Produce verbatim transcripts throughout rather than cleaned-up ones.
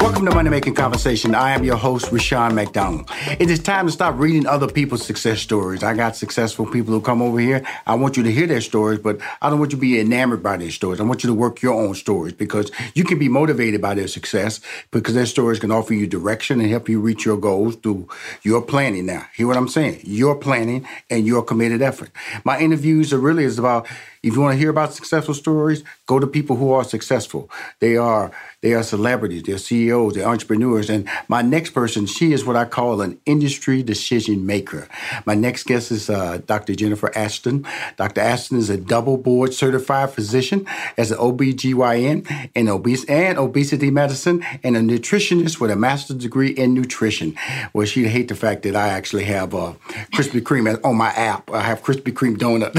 Welcome to Money Making Conversation. I am your host, Rashawn McDonald. It is time to stop reading other people's success stories. I got successful people who come over here. I want you to hear their stories, but I don't want you to be enamored by their stories. I want you to work your own stories, because you can be motivated by their success, because their stories can offer you direction and help you reach your goals through your planning now. Hear what I'm saying? Your planning and your committed effort. My interviews are really is about, if you want to hear about successful stories, go to people who are successful. They are they are celebrities, they're C E Os, they're entrepreneurs. And my next person, she is what I call an industry decision maker. My next guest is uh, Doctor Jennifer Ashton. Doctor Ashton is a double board certified physician as an O B G Y N and, obese, and obesity medicine, and a nutritionist with a master's degree in nutrition. Well, she'd hate the fact that I actually have uh, Krispy Kreme on my app. I have Krispy Kreme donut.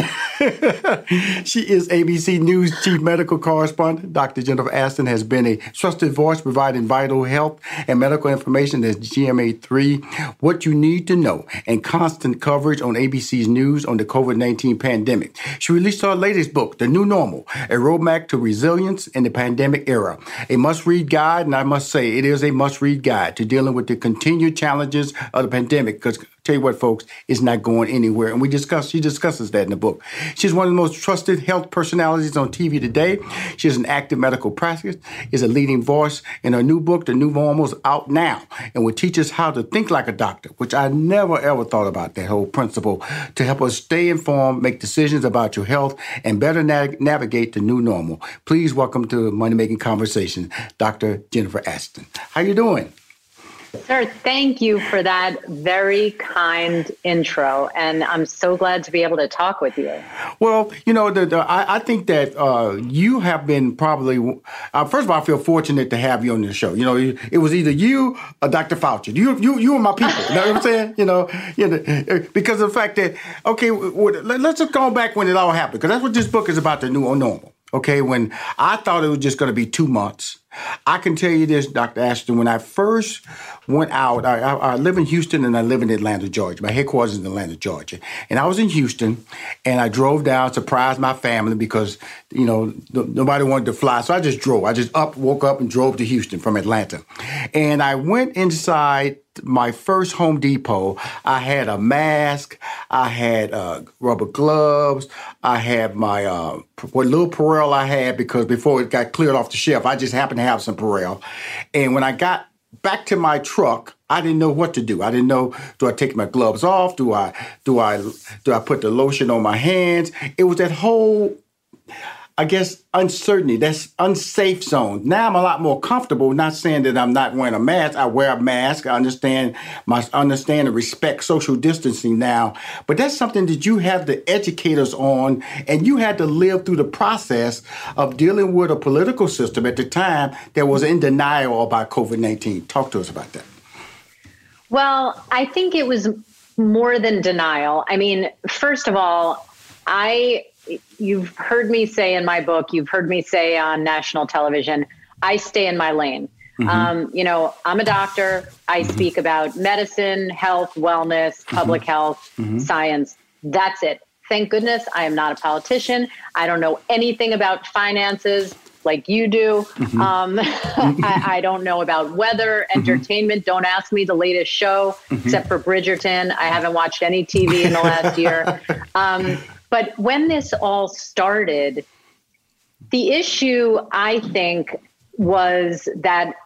She is A B C News chief medical correspondent. Doctor Jennifer Ashton has been a trusted voice providing vital health and medical information as G M A three, what you need to know, and constant coverage on A B C's news on the COVID nineteen pandemic. She released her latest book, The New Normal, A Roadmap to Resilience in the Pandemic Era, a must-read guide, and I must say it is a must-read guide to dealing with the continued challenges of the pandemic, because tell you what, folks, it's not going anywhere. And we discuss, she discusses that in the book. She's one of the most trusted health personalities on T V today. She has an active medical practice, is a leading voice, and her new book, The New Normal, is out now and will teach us how to think like a doctor, which I never, ever thought about that whole principle, to help us stay informed, make decisions about your health, and better na- navigate the new normal. Please welcome to Money Making Conversation, Doctor Jennifer Ashton. How you doing? Sir, thank you for that very kind intro, and I'm so glad to be able to talk with you. Well, you know, the, the, I, I think that uh, you have been probably, uh, first of all, I feel fortunate to have you on this show. You know, it, it was either you or Doctor Fauci. You you, you were my people, you know what I'm saying? You know, you know, because of the fact that, okay, let's just go back when it all happened, because that's what this book is about, the new normal. Okay, when I thought it was just going to be two months, I can tell you this, Doctor Ashton, when I first went out, I, I, I live in Houston and I live in Atlanta, Georgia. My headquarters is in Atlanta, Georgia. And I was in Houston and I drove down, surprised my family because, you know, th- nobody wanted to fly. So I just drove. I just up, woke up and drove to Houston from Atlanta. And I went inside my first Home Depot. I had a mask. I had uh, rubber gloves. I had my, uh, what little Perel I had, because before it got cleared off the shelf, I just happened to have some Perel. And when I got back to my truck, I didn't know what to do. I didn't know, do I take my gloves off? Do I do I do I put the lotion on my hands? It was that whole, I guess, uncertainty, that's unsafe zone. Now I'm a lot more comfortable, not saying that I'm not wearing a mask. I wear a mask. I understand my understand and respect social distancing now. But that's something that you have to educate us on, and you had to live through the process of dealing with a political system at the time that was in denial about COVID nineteen. Talk to us about that. Well, I think it was more than denial. I mean, first of all, I, you've heard me say in my book, you've heard me say on national television, I stay in my lane. Mm-hmm. Um, you know, I'm a doctor. I mm-hmm. speak about medicine, health, wellness, public mm-hmm. health, mm-hmm. science. That's it. Thank goodness I am not a politician. I don't know anything about finances like you do. Mm-hmm. Um, I, I don't know about weather, entertainment. Mm-hmm. Don't ask me the latest show, mm-hmm. except for Bridgerton. I haven't watched any T V in the last year. Um, but when this all started, the issue, I think, was that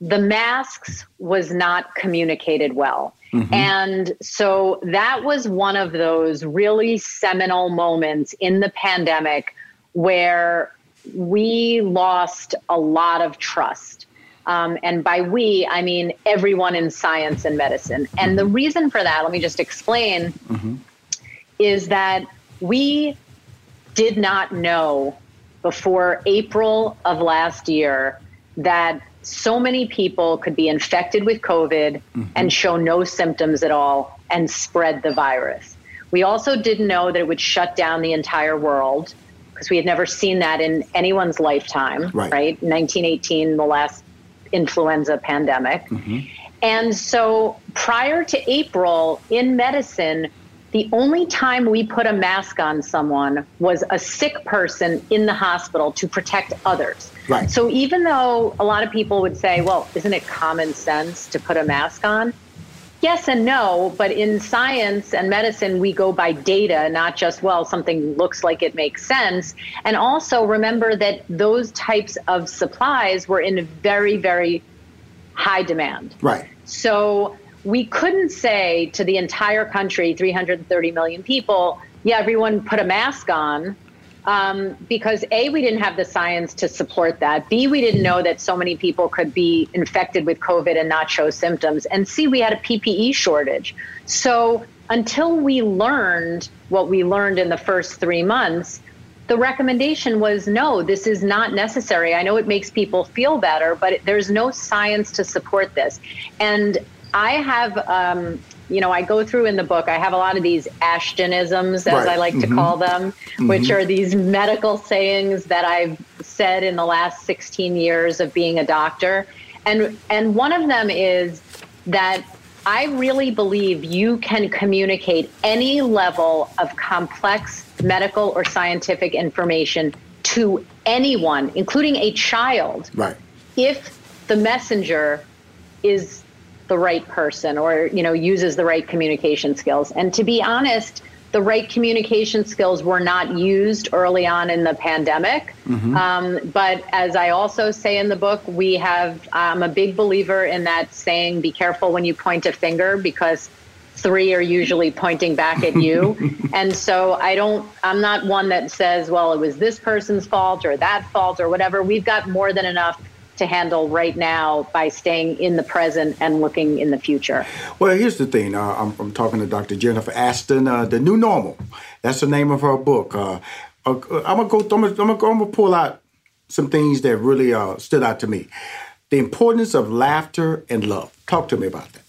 the masks was not communicated well. Mm-hmm. And so that was one of those really seminal moments in the pandemic where we lost a lot of trust. Um, and by we, I mean everyone in science and medicine. And mm-hmm. the reason for that, let me just explain, mm-hmm. is that we did not know before April of last year that so many people could be infected with COVID mm-hmm. and show no symptoms at all and spread the virus. We also didn't know that it would shut down the entire world, because we had never seen that in anyone's lifetime, right? right? nineteen eighteen, the last influenza pandemic. Mm-hmm. And so prior to April, in medicine, the only time we put a mask on someone was a sick person in the hospital to protect others. Right. So even though a lot of people would say, well, isn't it common sense to put a mask on? Yes and no, but in science and medicine, we go by data, not just, well, something looks like it makes sense. And also remember that those types of supplies were in very, very high demand. Right. So we couldn't say to the entire country, three hundred thirty million people, yeah, everyone put a mask on, um, because A, we didn't have the science to support that. B, we didn't know that so many people could be infected with COVID and not show symptoms. And C, we had a P P E shortage. So until we learned what we learned in the first three months, the recommendation was, no, this is not necessary. I know it makes people feel better, but there's no science to support this. And I have, um, you know, I go through in the book, I have a lot of these Ashtonisms, as right. I like mm-hmm. to call them, mm-hmm. which are these medical sayings that I've said in the last sixteen years of being a doctor. And, and one of them is that I really believe you can communicate any level of complex medical or scientific information to anyone, including a child, right. if the messenger is the right person, or, you know, uses the right communication skills. And to be honest, the right communication skills were not used early on in the pandemic. Mm-hmm. Um, but as I also say in the book, we have, I'm a big believer in that saying, be careful when you point a finger, because three are usually pointing back at you. And so I don't, I'm not one that says, well, it was this person's fault or that fault or whatever. We've got more than enough to handle right now by staying in the present and looking in the future. Well, here's the thing. Uh, I'm, I'm talking to Doctor Jennifer Ashton, uh, The New Normal. That's the name of her book. Uh, I'm going go, I'm gonna, I'm gonna to pull out some things that really uh, stood out to me. The importance of laughter and love. Talk to me about that.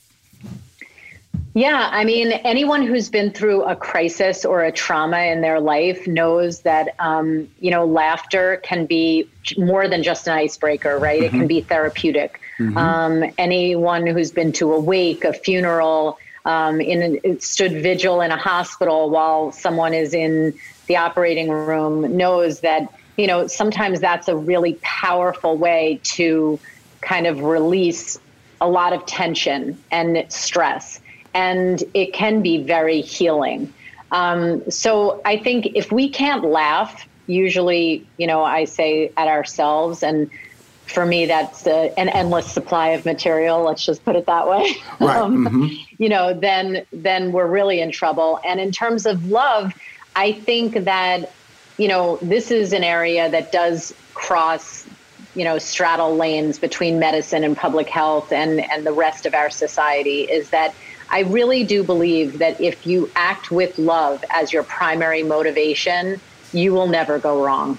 Yeah, I mean, anyone who's been through a crisis or a trauma in their life knows that, um, you know, laughter can be more than just an icebreaker, right? Mm-hmm. It can be therapeutic. Mm-hmm. Um, anyone who's been to a wake, a funeral, um, in a, stood vigil in a hospital while someone is in the operating room knows that, you know, sometimes that's a really powerful way to kind of release a lot of tension and stress. And it can be very healing. Um, so I think if we can't laugh, usually, you know, I say at ourselves, and for me, that's a, an endless supply of material. Let's just put it that way. Right. um, mm-hmm. You know, then then we're really in trouble. And in terms of love, I think that, you know, this is an area that does cross, you know, straddle lanes between medicine and public health and, and the rest of our society, is that I really do believe that if you act with love as your primary motivation, you will never go wrong.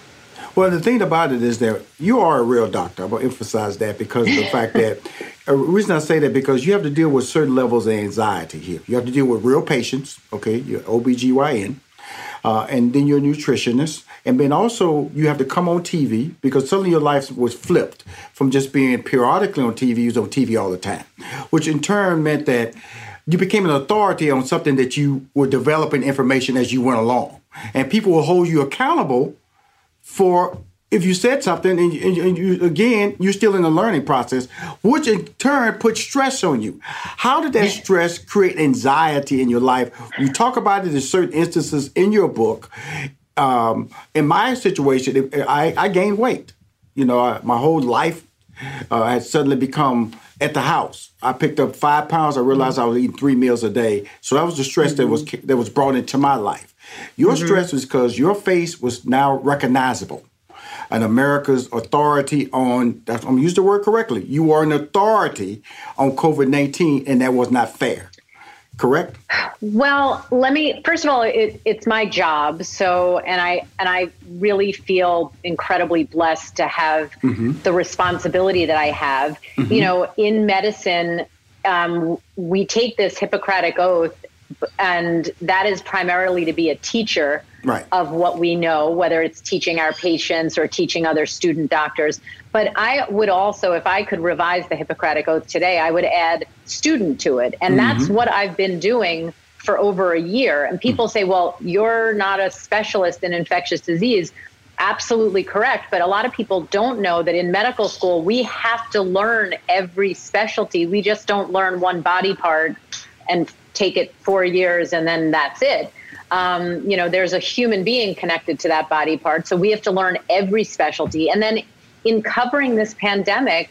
Well, the thing about it is that you are a real doctor. I'm going to emphasize that because of the fact that, the reason I say that, because you have to deal with certain levels of anxiety here. You have to deal with real patients, okay, your O B G Y N, uh, and then your nutritionist. And then also you have to come on T V, because suddenly your life was flipped from just being periodically on T V, you was on T V all the time, which in turn meant that you became an authority on something that you were developing information as you went along. And people will hold you accountable for if you said something, and, and, and you, again, you're still in the learning process, which in turn puts stress on you. How did that stress create anxiety in your life? You talk about it in certain instances in your book. Um, in my situation, I, I gained weight. You know, I, my whole life uh, had suddenly become at the house. I picked up five pounds. I realized I was eating three meals a day. So that was the stress mm-hmm. that was that was brought into my life. Your mm-hmm. stress was because your face was now recognizable. And America's authority on, I'm going to use the word correctly, you are an authority on COVID nineteen, and that was not fair. Correct? Well, let me, first of all, it, it's my job. So, and I and I really feel incredibly blessed to have mm-hmm. the responsibility that I have. Mm-hmm. You know, in medicine, um, we take this Hippocratic oath, and that is primarily to be a teacher right. of what we know, whether it's teaching our patients or teaching other student doctors. But I would also, if I could revise the Hippocratic Oath today, I would add student to it. And mm-hmm. that's what I've been doing for over a year. And people mm-hmm. say, well, you're not a specialist in infectious disease. Absolutely correct. But a lot of people don't know that in medical school, we have to learn every specialty. We just don't learn one body part and take it four years and then that's it. Um, you know, there's a human being connected to that body part. So we have to learn every specialty. And then in covering this pandemic,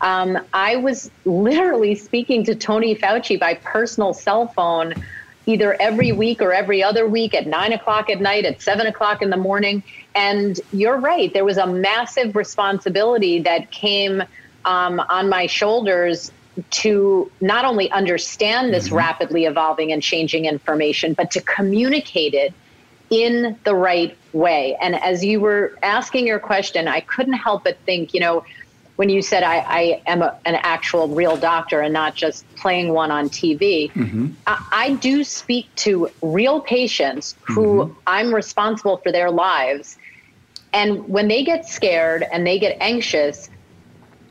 um, I was literally speaking to Tony Fauci by personal cell phone, either every week or every other week at nine o'clock at night, at seven o'clock in the morning. And you're right, there was a massive responsibility that came um, on my shoulders to not only understand this mm-hmm. rapidly evolving and changing information, but to communicate it in the right way. And as you were asking your question, I couldn't help but think, you know, when you said I, I am a, an actual real doctor and not just playing one on T V, mm-hmm. I, I do speak to real patients who mm-hmm. I'm responsible for their lives. And when they get scared and they get anxious,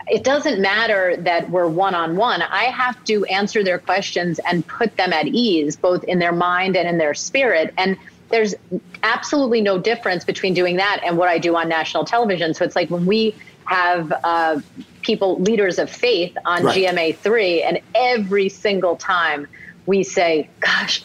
it doesn't matter that we're one-on-one. I have to answer their questions and put them at ease, both in their mind and in their spirit. And there's absolutely no difference between doing that and what I do on national television. So it's like when we have uh, people, leaders of faith on right. G M A three, and every single time we say, gosh,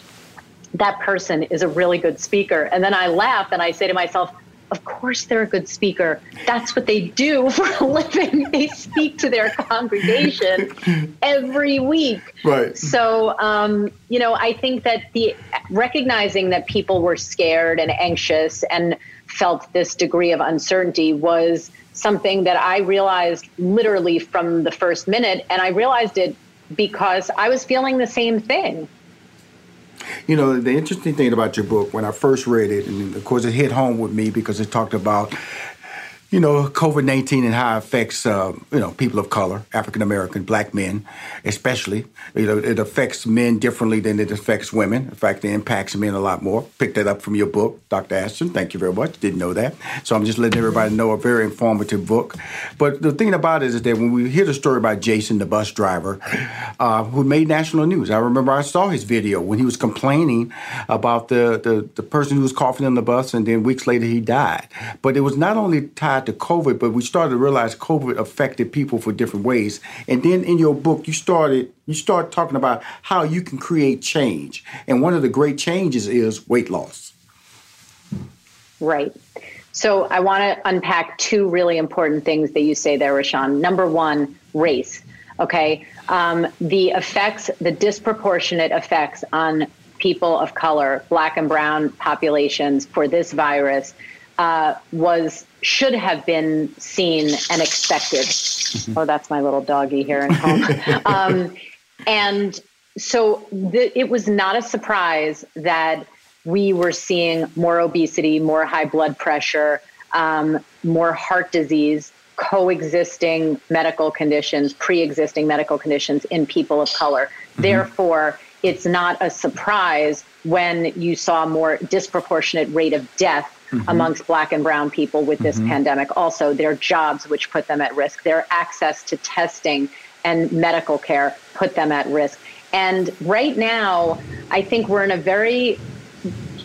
that person is a really good speaker. And then I laugh and I say to myself, of course they're a good speaker. That's what they do for a living. They speak to their congregation every week. Right. So, um, you know, I think that the recognizing that people were scared and anxious and felt this degree of uncertainty was something that I realized literally from the first minute. And I realized it because I was feeling the same thing. You know, the interesting thing about your book, when I first read it, and of course it hit home with me because it talked about, you know, COVID nineteen and how it affects, uh, you know, people of color, African-American, black men, especially. You know, it affects men differently than it affects women. In fact, it impacts men a lot more. Picked that up from your book, Doctor Ashton. Thank you very much. Didn't know that. So I'm just letting everybody know, a very informative book. But the thing about it is that when we hear the story about Jason, the bus driver, uh, who made national news. I remember I saw his video when he was complaining about the, the, the person who was coughing on the bus, and then weeks later he died. But it was not only tied to COVID, but we started to realize COVID affected people for different ways. And then in your book, you started you start talking about how you can create change. And one of the great changes is weight loss. Right. So I want to unpack two really important things that you say there, Rashawn. Number one, race. Okay. Um, the effects, the disproportionate effects on people of color, black and brown populations for this virus uh, was, should have been seen and expected. Mm-hmm. Oh, that's my little doggy here at home. um, and so th- it was not a surprise that we were seeing more obesity, more high blood pressure, um, more heart disease, coexisting medical conditions, pre-existing medical conditions in people of color. Mm-hmm. Therefore, it's not a surprise when you saw more disproportionate rate of death mm-hmm. amongst black and brown people with this mm-hmm. pandemic. Also, their jobs, which put them at risk, their access to testing and medical care put them at risk. And right now, I think we're in a very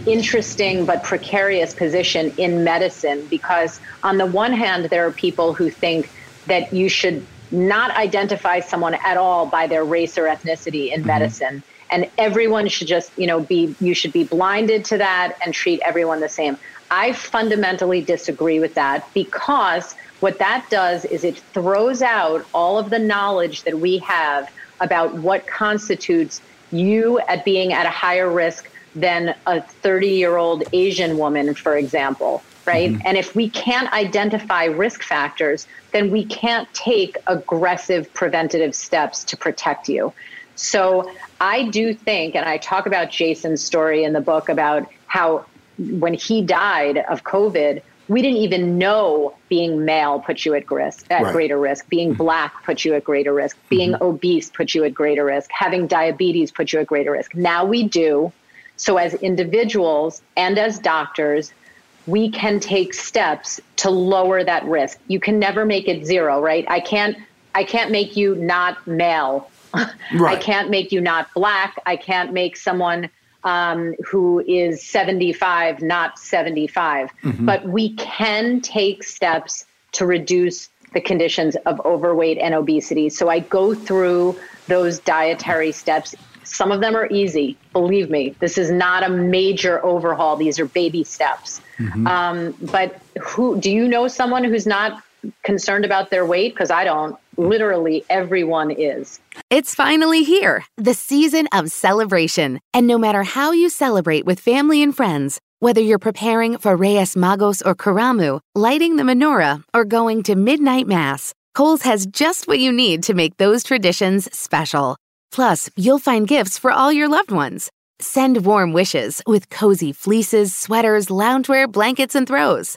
interesting but precarious position in medicine, because on the one hand, there are people who think that you should not identify someone at all by their race or ethnicity in mm-hmm. medicine. And everyone should just, you know, be, you should be blinded to that and treat everyone the same. I fundamentally disagree with that, because what that does is it throws out all of the knowledge that we have about what constitutes you at being at a higher risk than a thirty-year-old Asian woman, for example, right? Mm-hmm. And if we can't identify risk factors, then we can't take aggressive preventative steps to protect you. So I do think, and I talk about Jason's story in the book about how when he died of COVID, we didn't even know being male put you at risk, at right. greater risk. Being mm-hmm. black put you at greater risk. Being mm-hmm. obese put you at greater risk. Having diabetes put you at greater risk. Now we do. So as individuals and as doctors, we can take steps to lower that risk. You can never make it zero, right? I can't I can't make you not male. Right. I can't make you not black. I can't make someone um, who is seventy-five not seventy-five. Mm-hmm. But we can take steps to reduce the conditions of overweight and obesity. So I go through those dietary steps. Some of them are easy. Believe me, this is not a major overhaul. These are baby steps. Mm-hmm. Um, but who do you know someone who's not concerned about their weight? Because I don't. Literally everyone is. It's finally here, the season of celebration. And no matter how you celebrate with family and friends, whether you're preparing for Reyes Magos or Karamu, lighting the menorah, or going to midnight mass, Kohl's has just what you need to make those traditions special. Plus, you'll find gifts for all your loved ones. Send warm wishes with cozy fleeces, sweaters, loungewear, blankets, and throws.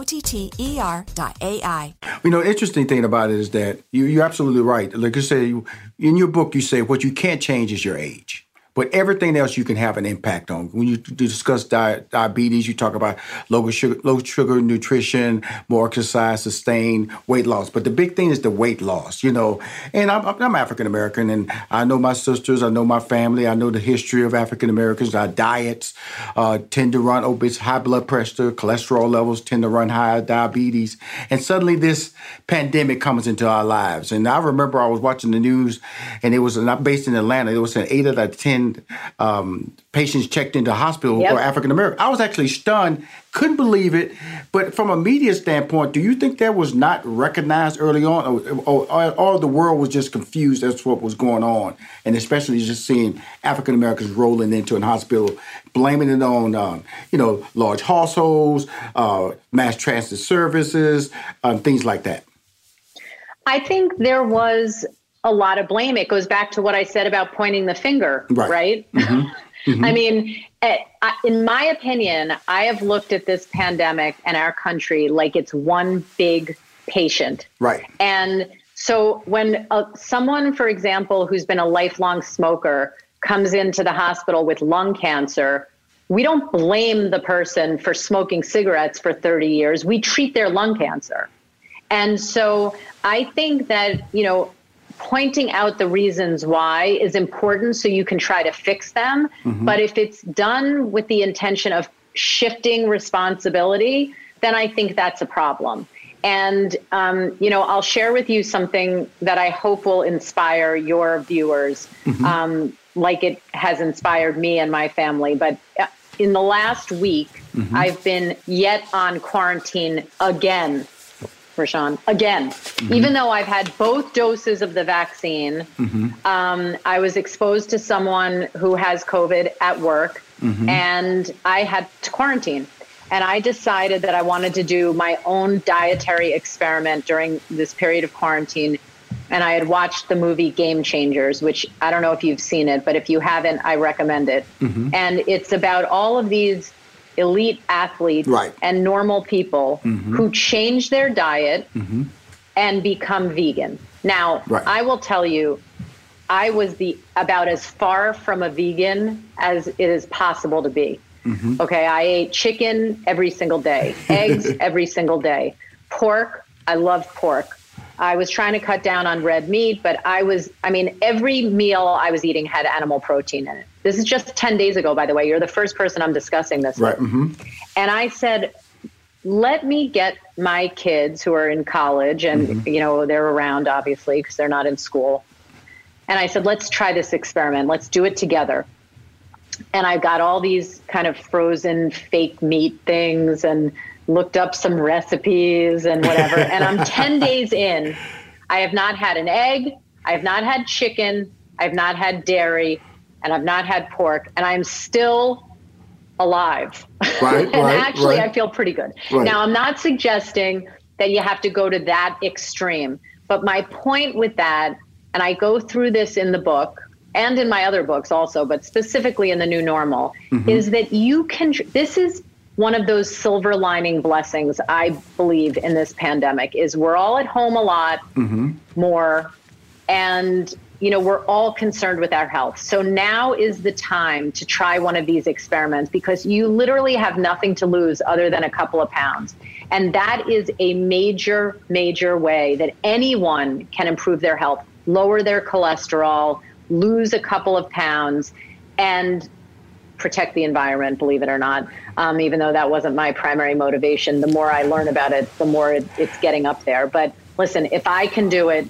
T T E R dot A I. You know, interesting thing about it is that you, you're absolutely right. Like I say, in your book, you say what you can't change is your age. But everything else you can have an impact on. When you discuss di- diabetes, you talk about low sugar, low sugar nutrition, more exercise, sustained weight loss. But the big thing is the weight loss, you know. And I'm, I'm African-American, and I know my sisters, I know my family, I know the history of African-Americans. Our diets uh, tend to run obese, high blood pressure, cholesterol levels tend to run high, diabetes. And suddenly this pandemic comes into our lives. And I remember I was watching the news, and it was not based in Atlanta. It was an eight out of ten Um, patients checked into hospital yep. were African American. I was actually stunned, couldn't believe it. But from a media standpoint, do you think that was not recognized early on, or, or, or the world was just confused as to what was going on, and especially just seeing African Americans rolling into a hospital, blaming it on um, you know large households, uh, mass transit services, um, things like that? I think there was a lot of blame. It goes back to what I said about pointing the finger, right? right? Mm-hmm. Mm-hmm. I mean, in my opinion, I have looked at this pandemic and our country like it's one big patient. Right. And so when uh, someone, for example, who's been a lifelong smoker comes into the hospital with lung cancer, we don't blame the person for smoking cigarettes for thirty years. We treat their lung cancer. And so I think that, you know, pointing out the reasons why is important so you can try to fix them. Mm-hmm. But if it's done with the intention of shifting responsibility, then I think that's a problem. And, um, you know, I'll share with you something that I hope will inspire your viewers, mm-hmm. um, like it has inspired me and my family. But in the last week, mm-hmm. I've been yet on quarantine again. Rashawn, again, mm-hmm. even though I've had both doses of the vaccine, mm-hmm. um, I was exposed to someone who has COVID at work, mm-hmm. and I had to quarantine. And I decided that I wanted to do my own dietary experiment during this period of quarantine. And I had watched the movie Game Changers, which I don't know if you've seen it, but if you haven't, I recommend it. Mm-hmm. And it's about all of these elite athletes right. and normal people mm-hmm. who change their diet mm-hmm. and become vegan. Now, right. I will tell you, I was the about as far from a vegan as it is possible to be. Mm-hmm. Okay, I ate chicken every single day, eggs every single day, pork. I loved pork. I was trying to cut down on red meat, but I was, I mean, every meal I was eating had animal protein in it. This is just ten days ago, by the way. You're the first person I'm discussing this right. with. Mm-hmm. And I said, let me get my kids who are in college and, mm-hmm. you know, they're around, obviously, because they're not in school. And I said, let's try this experiment. Let's do it together. And I got all these kind of frozen fake meat things and looked up some recipes and whatever. And I'm ten days in. I have not had an egg. I have not had chicken. I have not had dairy. And I've not had pork, and I'm still alive. Right, and right, actually, right. I feel pretty good. Right. Now, I'm not suggesting that you have to go to that extreme. But my point with that, and I go through this in the book and in my other books also, but specifically in The New Normal, mm-hmm. is that you can, this is one of those silver lining blessings I believe in this pandemic, is we're all at home a lot mm-hmm. more, and you know, we're all concerned with our health. So now is the time to try one of these experiments because you literally have nothing to lose other than a couple of pounds. And that is a major, major way that anyone can improve their health, lower their cholesterol, lose a couple of pounds, and protect the environment, believe it or not. Um, even though that wasn't my primary motivation, the more I learn about it, the more it, it's getting up there. But listen, if I can do it,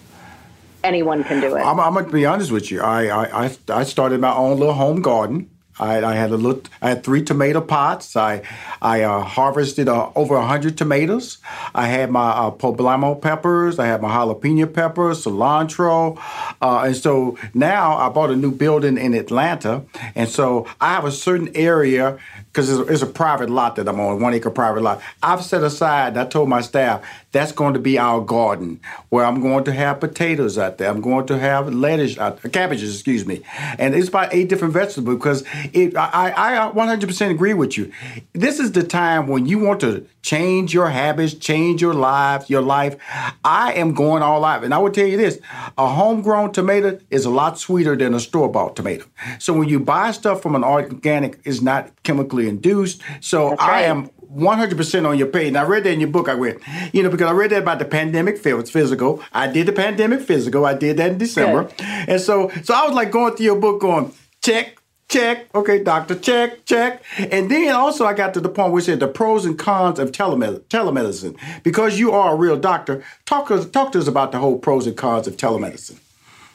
anyone can do it. I'm, I'm going to be honest with you. I, I, I, I started my own little home garden. I, I had a little, I had three tomato pots. I I uh, harvested uh, over one hundred tomatoes. I had my uh, poblano peppers. I had my jalapeno peppers, cilantro. Uh, and so now I bought a new building in Atlanta. And so I have a certain area, because it's, it's a private lot that I'm on, one acre private lot. I've set aside, I told my staff, that's going to be our garden, where I'm going to have potatoes out there. I'm going to have lettuce, out, cabbages, excuse me. And it's about eight different vegetables because It, I, I one hundred percent agree with you. This is the time when you want to change your habits, change your life, your life. I am going all out. And I will tell you this, a homegrown tomato is a lot sweeter than a store-bought tomato. So when you buy stuff from an organic, it's not chemically induced. So okay. I am one hundred percent on your page. And I read that in your book. I read, you know, because I read that about the pandemic physical. I did the pandemic physical. I did that in December. Good. And so, so I was like going through your book going, check, check. Okay, doctor, check, check. And then also I got to the point where it said the pros and cons of telemed- telemedicine. Because you are a real doctor, talk to, talk to us about the whole pros and cons of telemedicine.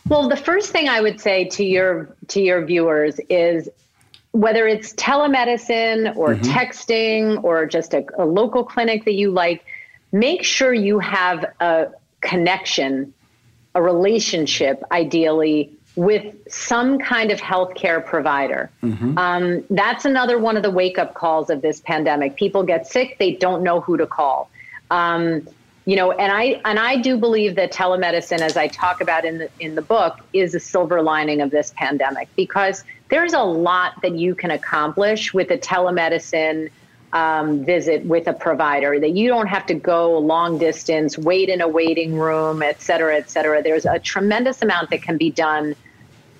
Well, the first thing I would say to your to your viewers is, whether it's telemedicine or mm-hmm. texting or just a, a local clinic that you like, make sure you have a connection, a relationship, ideally, with some kind of healthcare provider. Mm-hmm. Um, that's another one of the wake-up calls of this pandemic. People get sick, they don't know who to call. Um, you know, and I and I do believe that telemedicine, as I talk about in the in the book, is a silver lining of this pandemic, because there's a lot that you can accomplish with a telemedicine um, visit with a provider, that you don't have to go long distance, wait in a waiting room, et cetera, et cetera. There's a tremendous amount that can be done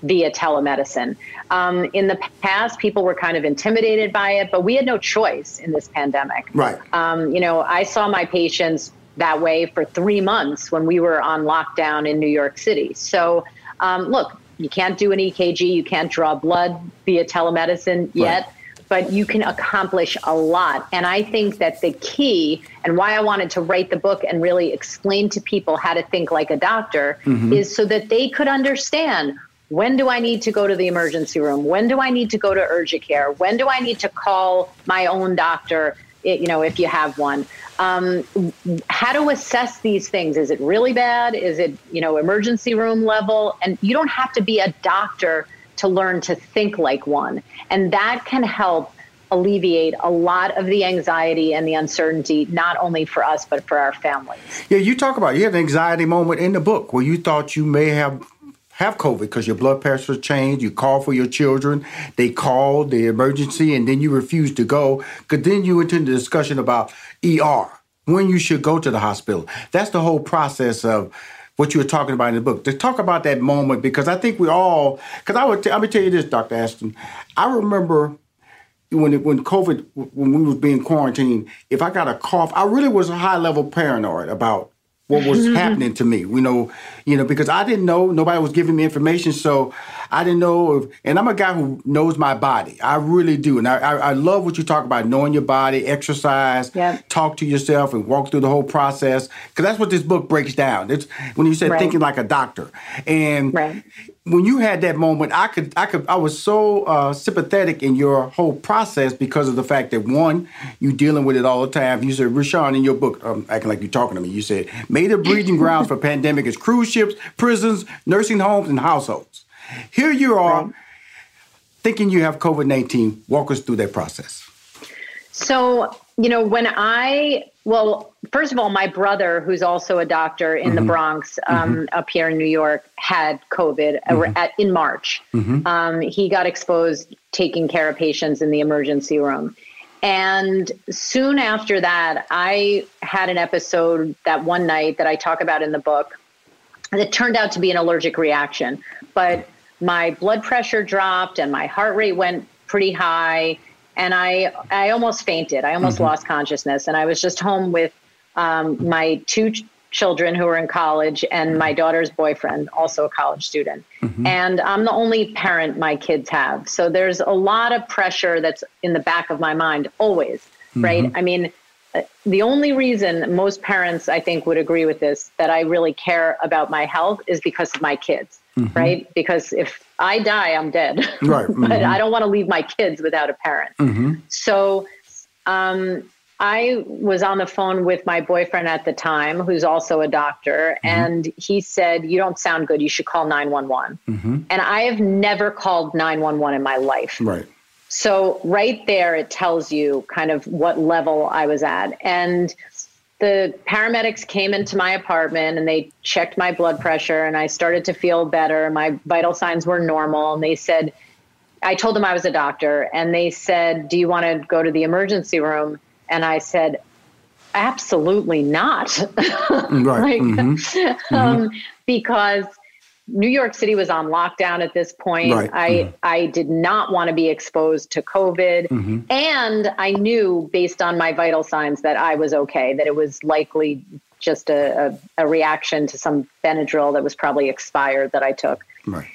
via telemedicine. Um, in the past, people were kind of intimidated by it, but we had no choice in this pandemic. Right. Um, you know, I saw my patients that way for three months when we were on lockdown in New York City. So um, look, you can't do an E K G, you can't draw blood via telemedicine yet, right. but you can accomplish a lot. And I think that the key, and why I wanted to write the book and really explain to people how to think like a doctor, mm-hmm. is so that they could understand, when do I need to go to the emergency room? When do I need to go to urgent care? When do I need to call my own doctor? It, you know, if you have one, um, how to assess these things. Is it really bad? Is it, you know, emergency room level? And you don't have to be a doctor to learn to think like one. And that can help alleviate a lot of the anxiety and the uncertainty, not only for us, but for our families. Yeah, you talk about, you had an anxiety moment in the book where you thought you may have have COVID because your blood pressure changed, you called for your children, they called the emergency, and then you refused to go, because then you went into a discussion about E R, when you should go to the hospital. That's the whole process of what you were talking about in the book. To talk about that moment, because I think we all, because I would, t- I'm going to tell you this, Doctor Ashton, I remember when it, when COVID, when we was being quarantined, if I got a cough, I really was high-level paranoid about what was happening to me, you know, you know, because I didn't know, nobody was giving me information, so I didn't know. If, and I'm a guy who knows my body. I really do. And I, I, I love what you talk about, knowing your body, exercise, yep. talk to yourself and walk through the whole process, because that's what this book breaks down. It's when you said right. thinking like a doctor. And right. when you had that moment, I could, I could, I was so uh, sympathetic in your whole process, because of the fact that, one, you dealing with it all the time. You said, Rashawn, in your book, um, acting like you're talking to me, you said, major breeding grounds for pandemic is cruise ships, prisons, nursing homes, and households. Here you are right. thinking you have COVID nineteen. Walk us through that process. So, you know, when I, well, first of all, my brother, who's also a doctor in mm-hmm. the Bronx, um, mm-hmm. up here in New York, had COVID mm-hmm. at, in March. Mm-hmm. Um, he got exposed taking care of patients in the emergency room. And soon after that, I had an episode that one night that I talk about in the book that turned out to be an allergic reaction. But my blood pressure dropped and my heart rate went pretty high. And I, I almost fainted. I almost mm-hmm. lost consciousness. And I was just home with um, my two ch- children who were in college and my daughter's boyfriend, also a college student. Mm-hmm. And I'm the only parent my kids have. So there's a lot of pressure that's in the back of my mind always, mm-hmm. right? I mean, the only reason, most parents, I think, would agree with this, that I really care about my health is because of my kids. Mm-hmm. Right? Because if I die, I'm dead. Right. Mm-hmm. But I don't want to leave my kids without a parent. Mm-hmm. So um, I was on the phone with my boyfriend at the time, who's also a doctor, mm-hmm. and he said, "You don't sound good. You should call nine one one." Mm-hmm. And I have never called nine one one in my life. Right. So right there, it tells you kind of what level I was at. And the paramedics came into my apartment and they checked my blood pressure, and I started to feel better. My vital signs were normal, and they said, I told them I was a doctor, and they said, do you want to go to the emergency room? And I said, absolutely not. Right. Like, mm-hmm. Mm-hmm. Um, because New York City was on lockdown at this point. Right. I, mm-hmm. I did not want to be exposed to COVID. Mm-hmm. And I knew based on my vital signs that I was okay, that it was likely just a, a, a reaction to some Benadryl that was probably expired that I took. Right.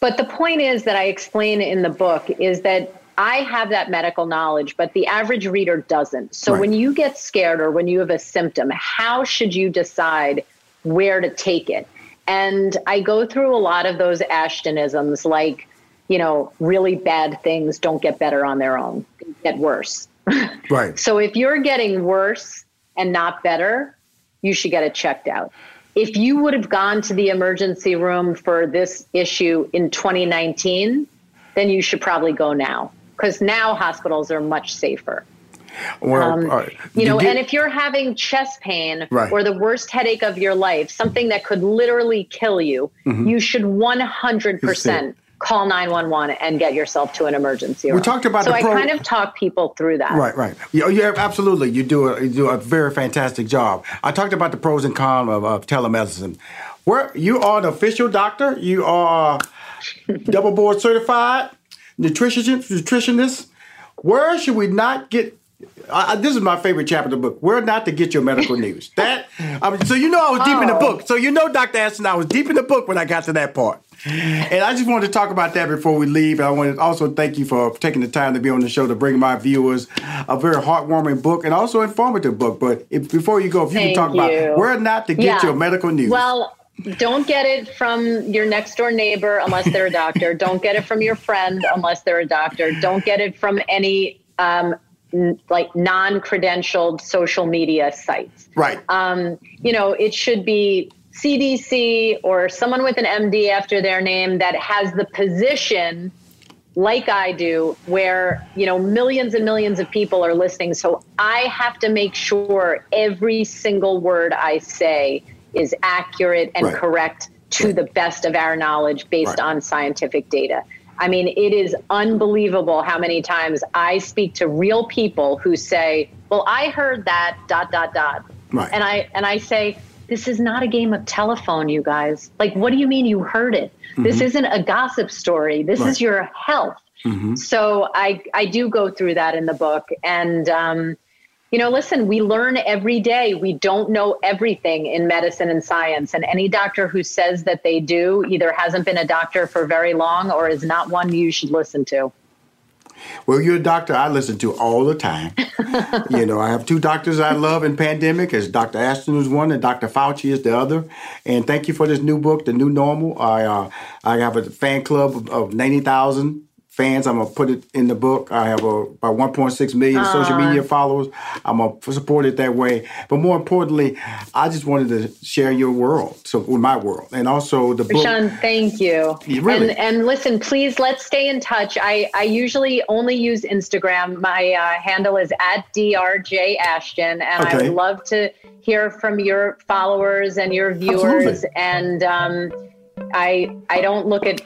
But the point is that I explain in the book is that I have that medical knowledge, but the average reader doesn't. So right. when you get scared or when you have a symptom, how should you decide where to take it? And I go through a lot of those Ashtonisms, like, you know, really bad things don't get better on their own, they get worse. Right. So if you're getting worse and not better, you should get it checked out. If you would have gone to the emergency room for this issue in twenty nineteen, then you should probably go now, because now hospitals are much safer. Well, um, uh, you know, you get, and if you're having chest pain right. or the worst headache of your life, something that could literally kill you, mm-hmm. you should one hundred percent call nine one one and get yourself to an emergency room. We talked about so the pro- I kind of talk people through that. Right, right. You, you have, absolutely. You do, a, you do a very fantastic job. I talked about the pros and cons of, of telemedicine. Where you are an official doctor. You are double board certified nutritionist. nutritionist. Where should we not get... I, this is my favorite chapter of the book. Where not to get your medical news. That I mean, so you know I was deep oh. in the book. So you know, Doctor Ashton, I was deep in the book when I got to that part. And I just wanted to talk about that before we leave. And I want to also thank you for taking the time to be on the show to bring my viewers a very heartwarming book and also informative book. But if, before you go, if you thank can talk you. about where not to get yeah. your medical news. Well, don't get it from your next door neighbor unless they're a doctor. Don't get it from your friend unless they're a doctor. Don't get it from any... Um, like non-credentialed social media sites. Right. Um, you know, it should be C D C or someone with an M D after their name that has the position like I do, where, you know, millions and millions of people are listening. So I have to make sure every single word I say is accurate and right. correct to right. the best of our knowledge based right. on scientific data. I mean, it is unbelievable how many times I speak to real people who say, well, I heard that, dot, dot, dot. Right. And I and I say, this is not a game of telephone, you guys. Like, what do you mean you heard it? Mm-hmm. This isn't a gossip story. This right. is your health. Mm-hmm. So I, I do go through that in the book. And, um, you know, listen, we learn every day. We don't know everything in medicine and science. And any doctor who says that they do either hasn't been a doctor for very long or is not one you should listen to. Well, you're a doctor I listen to all the time. You know, I have two doctors I love in pandemic. As Doctor Ashton is one and Doctor Fauci is the other. And thank you for this new book, The New Normal. I uh, I have a fan club of, of ninety thousand. Fans, I'm going to put it in the book. I have a, about one point six million uh, social media followers. I'm going to support it that way. But more importantly, I just wanted to share your world, so with my world, and also the book. Rashawn, thank you. Yeah, really. And, and listen, please, let's stay in touch. I, I usually only use Instagram. My uh, handle is at D R J Ashton, and okay. I would love to hear from your followers and your viewers. Absolutely. And um, I I don't look at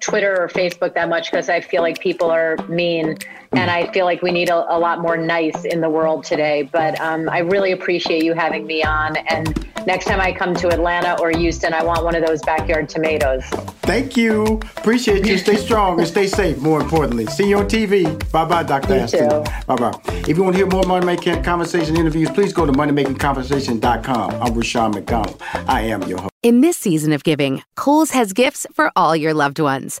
Twitter or Facebook that much because I feel like people are mean and I feel like we need a, a lot more nice in the world today. But um, I really appreciate you having me on. And next time I come to Atlanta or Houston, I want one of those backyard tomatoes. Thank you. Appreciate you. Stay strong and stay safe, more importantly. See you on T V. Bye-bye, Doctor You Ashton. Too. Bye-bye. If you want to hear more Money Making Conversation interviews, please go to money making conversation dot com. I'm Rashawn McDonald. I am your host. In this season of giving, Kohl's has gifts for all your loved ones.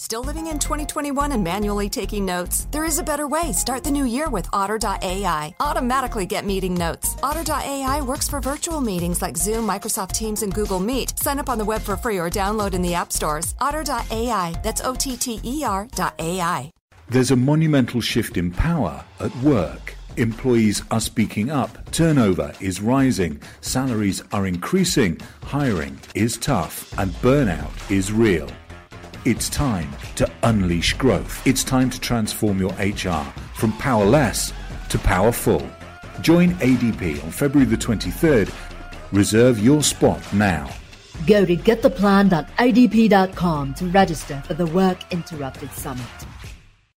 Still living in twenty twenty-one and manually taking notes? There is a better way. Start the new year with Otter dot A I. Automatically get meeting notes. Otter dot A I works for virtual meetings like Zoom, Microsoft Teams, and Google Meet. Sign up on the web for free or download in the app stores. Otter dot A I. That's O T T E R dot A I. There's a monumental shift in power at work. Employees are speaking up, turnover is rising, salaries are increasing, hiring is tough, and burnout is real. It's time to unleash growth. It's time to transform your H R from powerless to powerful. Join A D P on February the twenty-third. Reserve your spot now. Go to get the plan dot A D P dot com to register for the Work Interrupted Summit.